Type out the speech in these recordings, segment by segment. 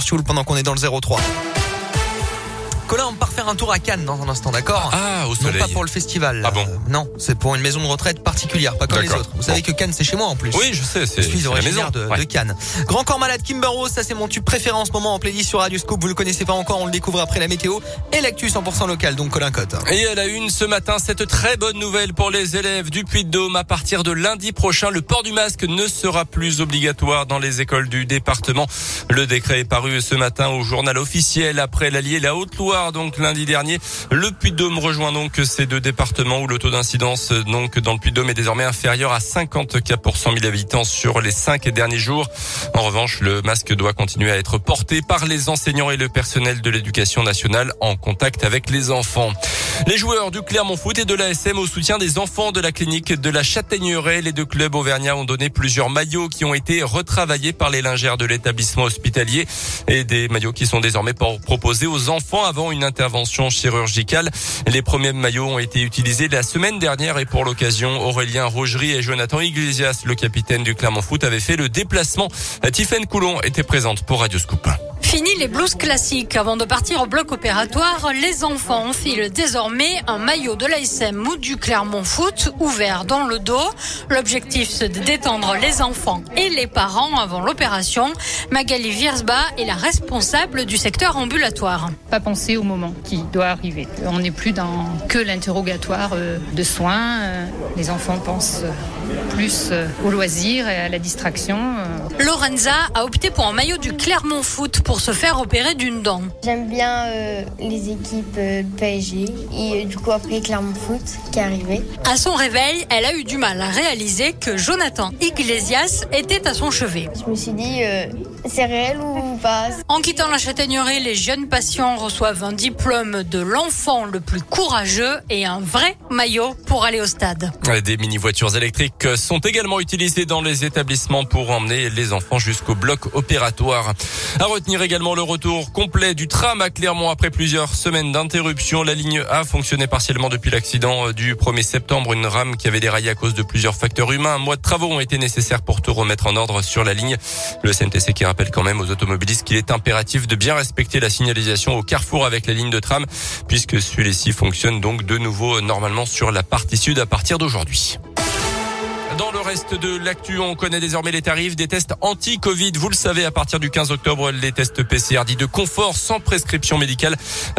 Soul pendant qu'on est dans le 03. Colin, on part faire un tour à Cannes dans un instant, d'accord ? Ah, au soleil. Non, pas pour le festival. Ah bon ? Non, c'est pour une maison de retraite particulière, pas comme d'accord. les autres. Vous savez que Cannes, c'est chez moi en plus. Oui, je sais, c'est, je suis originaire de Cannes. Grand corps malade, Kim Burrow, ça c'est mon tube préféré en ce moment en playlist sur Radio Scoop. Vous le connaissez pas encore, on le découvre après la météo et l'actu 100% local, donc Colin Cote. Et à la une ce matin, cette très bonne nouvelle pour les élèves du Puy-de-Dôme. À partir de lundi prochain, le port du masque ne sera plus obligatoire dans les écoles du département. Le décret est paru ce matin au journal officiel après l'allié la Haute-Loire. Donc lundi dernier, le Puy-de-Dôme rejoint donc ces deux départements où le taux d'incidence donc dans le Puy-de-Dôme est désormais inférieur à 50 cas pour 100 000 habitants sur les 5 derniers jours. En revanche, le masque doit continuer à être porté par les enseignants et le personnel de l'éducation nationale en contact avec les enfants. Les joueurs du Clermont-Foot et de l'ASM au soutien des enfants de la clinique de la Châtaigneraie. Les deux clubs auvergnats ont donné plusieurs maillots qui ont été retravaillés par les lingères de l'établissement hospitalier et des maillots qui sont désormais proposés aux enfants avant une intervention chirurgicale. Les premiers maillots ont été utilisés la semaine dernière et pour l'occasion, Aurélien Rougerie et Jonathan Iglesias, le capitaine du Clermont-Foot, avaient fait le déplacement. Tiphaine Coulon était présente pour Radio Scoop. Fini les blouses classiques. Avant de partir au bloc opératoire, les enfants enfilent désormais un maillot de l'ASM ou du Clermont-Foot ouvert dans le dos. L'objectif, c'est de détendre les enfants et les parents avant l'opération. Magali Viersba est la responsable du secteur ambulatoire. Pas penser au moment qui doit arriver. On n'est plus dans que l'interrogatoire de soins. Les enfants pensent plus au loisir et à la distraction. Lorenza a opté pour un maillot du Clermont-Foot pour se faire opérer d'une dent. J'aime bien les équipes PSG et du coup après Clermont-Foot qui est arrivé. À son réveil, elle a eu du mal à réaliser que Jonathan Iglesias était à son chevet. Je me suis dit c'est réel ou pas ? En quittant la Châtaigneraie, les jeunes patients reçoivent un diplôme de l'enfant le plus courageux et un vrai maillot pour aller au stade. Des mini-voitures électriques sont également utilisés dans les établissements pour emmener les enfants jusqu'au bloc opératoire. À retenir également le retour complet du tram à Clermont après plusieurs semaines d'interruption. La ligne A fonctionnait partiellement depuis l'accident du 1er septembre. Une rame qui avait déraillé à cause de plusieurs facteurs humains. Un mois de travaux ont été nécessaires pour tout remettre en ordre sur la ligne. Le SMTC qui rappelle quand même aux automobilistes qu'il est impératif de bien respecter la signalisation au carrefour avec la ligne de tram puisque celui-ci fonctionne donc de nouveau normalement sur la partie sud à partir d'aujourd'hui. Dans le reste de l'actu, on connaît désormais les tarifs des tests anti-Covid. Vous le savez, à partir du 15 octobre, les tests PCR dits de confort sans prescription médicale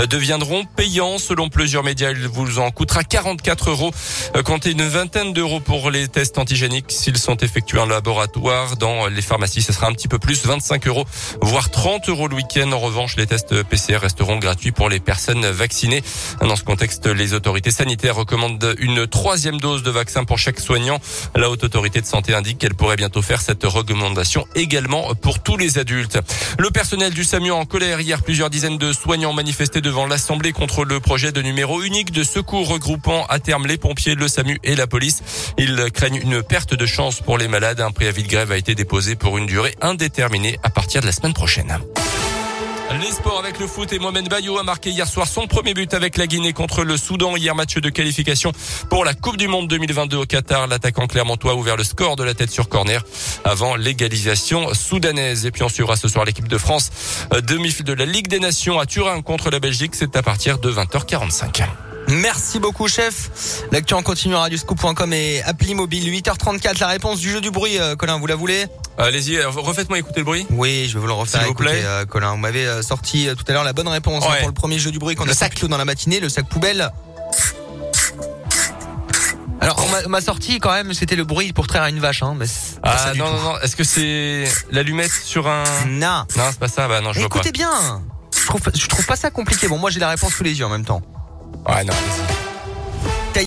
deviendront payants. Selon plusieurs médias, il vous en coûtera 44 €. Comptez une vingtaine d'euros pour les tests antigéniques. S'ils sont effectués en laboratoire, dans les pharmacies, ce sera un petit peu plus, 25 €, voire 30 € le week-end. En revanche, les tests PCR resteront gratuits pour les personnes vaccinées. Dans ce contexte, les autorités sanitaires recommandent une 3e dose de vaccin pour chaque soignant. La Haute Autorité de Santé indique qu'elle pourrait bientôt faire cette recommandation également pour tous les adultes. Le personnel du SAMU en colère. Hier, plusieurs dizaines de soignants manifestaient devant l'Assemblée contre le projet de numéro unique de secours regroupant à terme les pompiers, le SAMU et la police. Ils craignent une perte de chance pour les malades. Un préavis de grève a été déposé pour une durée indéterminée à partir de la semaine prochaine. Les sports avec le foot et Mohamed Bayo a marqué hier soir son premier but avec la Guinée contre le Soudan. Hier, match de qualification pour la Coupe du Monde 2022 au Qatar. L'attaquant clermontois a ouvert le score de la tête sur corner avant l'égalisation soudanaise. Et puis on suivra ce soir l'équipe de France, demi-finale de la Ligue des Nations à Turin contre la Belgique. C'est à partir de 20h45. Merci beaucoup, chef. L'actu en continu à radioscoop.com et appli mobile. 8h34, la réponse du jeu du bruit, Colin, vous la voulez ? Allez-y, refaites-moi écouter le bruit. Oui, je vais vous le refaire. S'il vous plaît. Colin, vous m'avez sorti tout à l'heure la bonne réponse pour le premier jeu du bruit qu'on a sorti dans la matinée, le sac poubelle. Alors, on m'a sorti quand même, c'était le bruit pour traire à une vache, hein, mais ça non. Est-ce que c'est l'allumette sur un... Non. Non, c'est pas ça, non, je vois pas. Écoutez bien. Je trouve pas ça compliqué. Bon, moi j'ai la réponse sous les yeux en même temps. Ouais, non.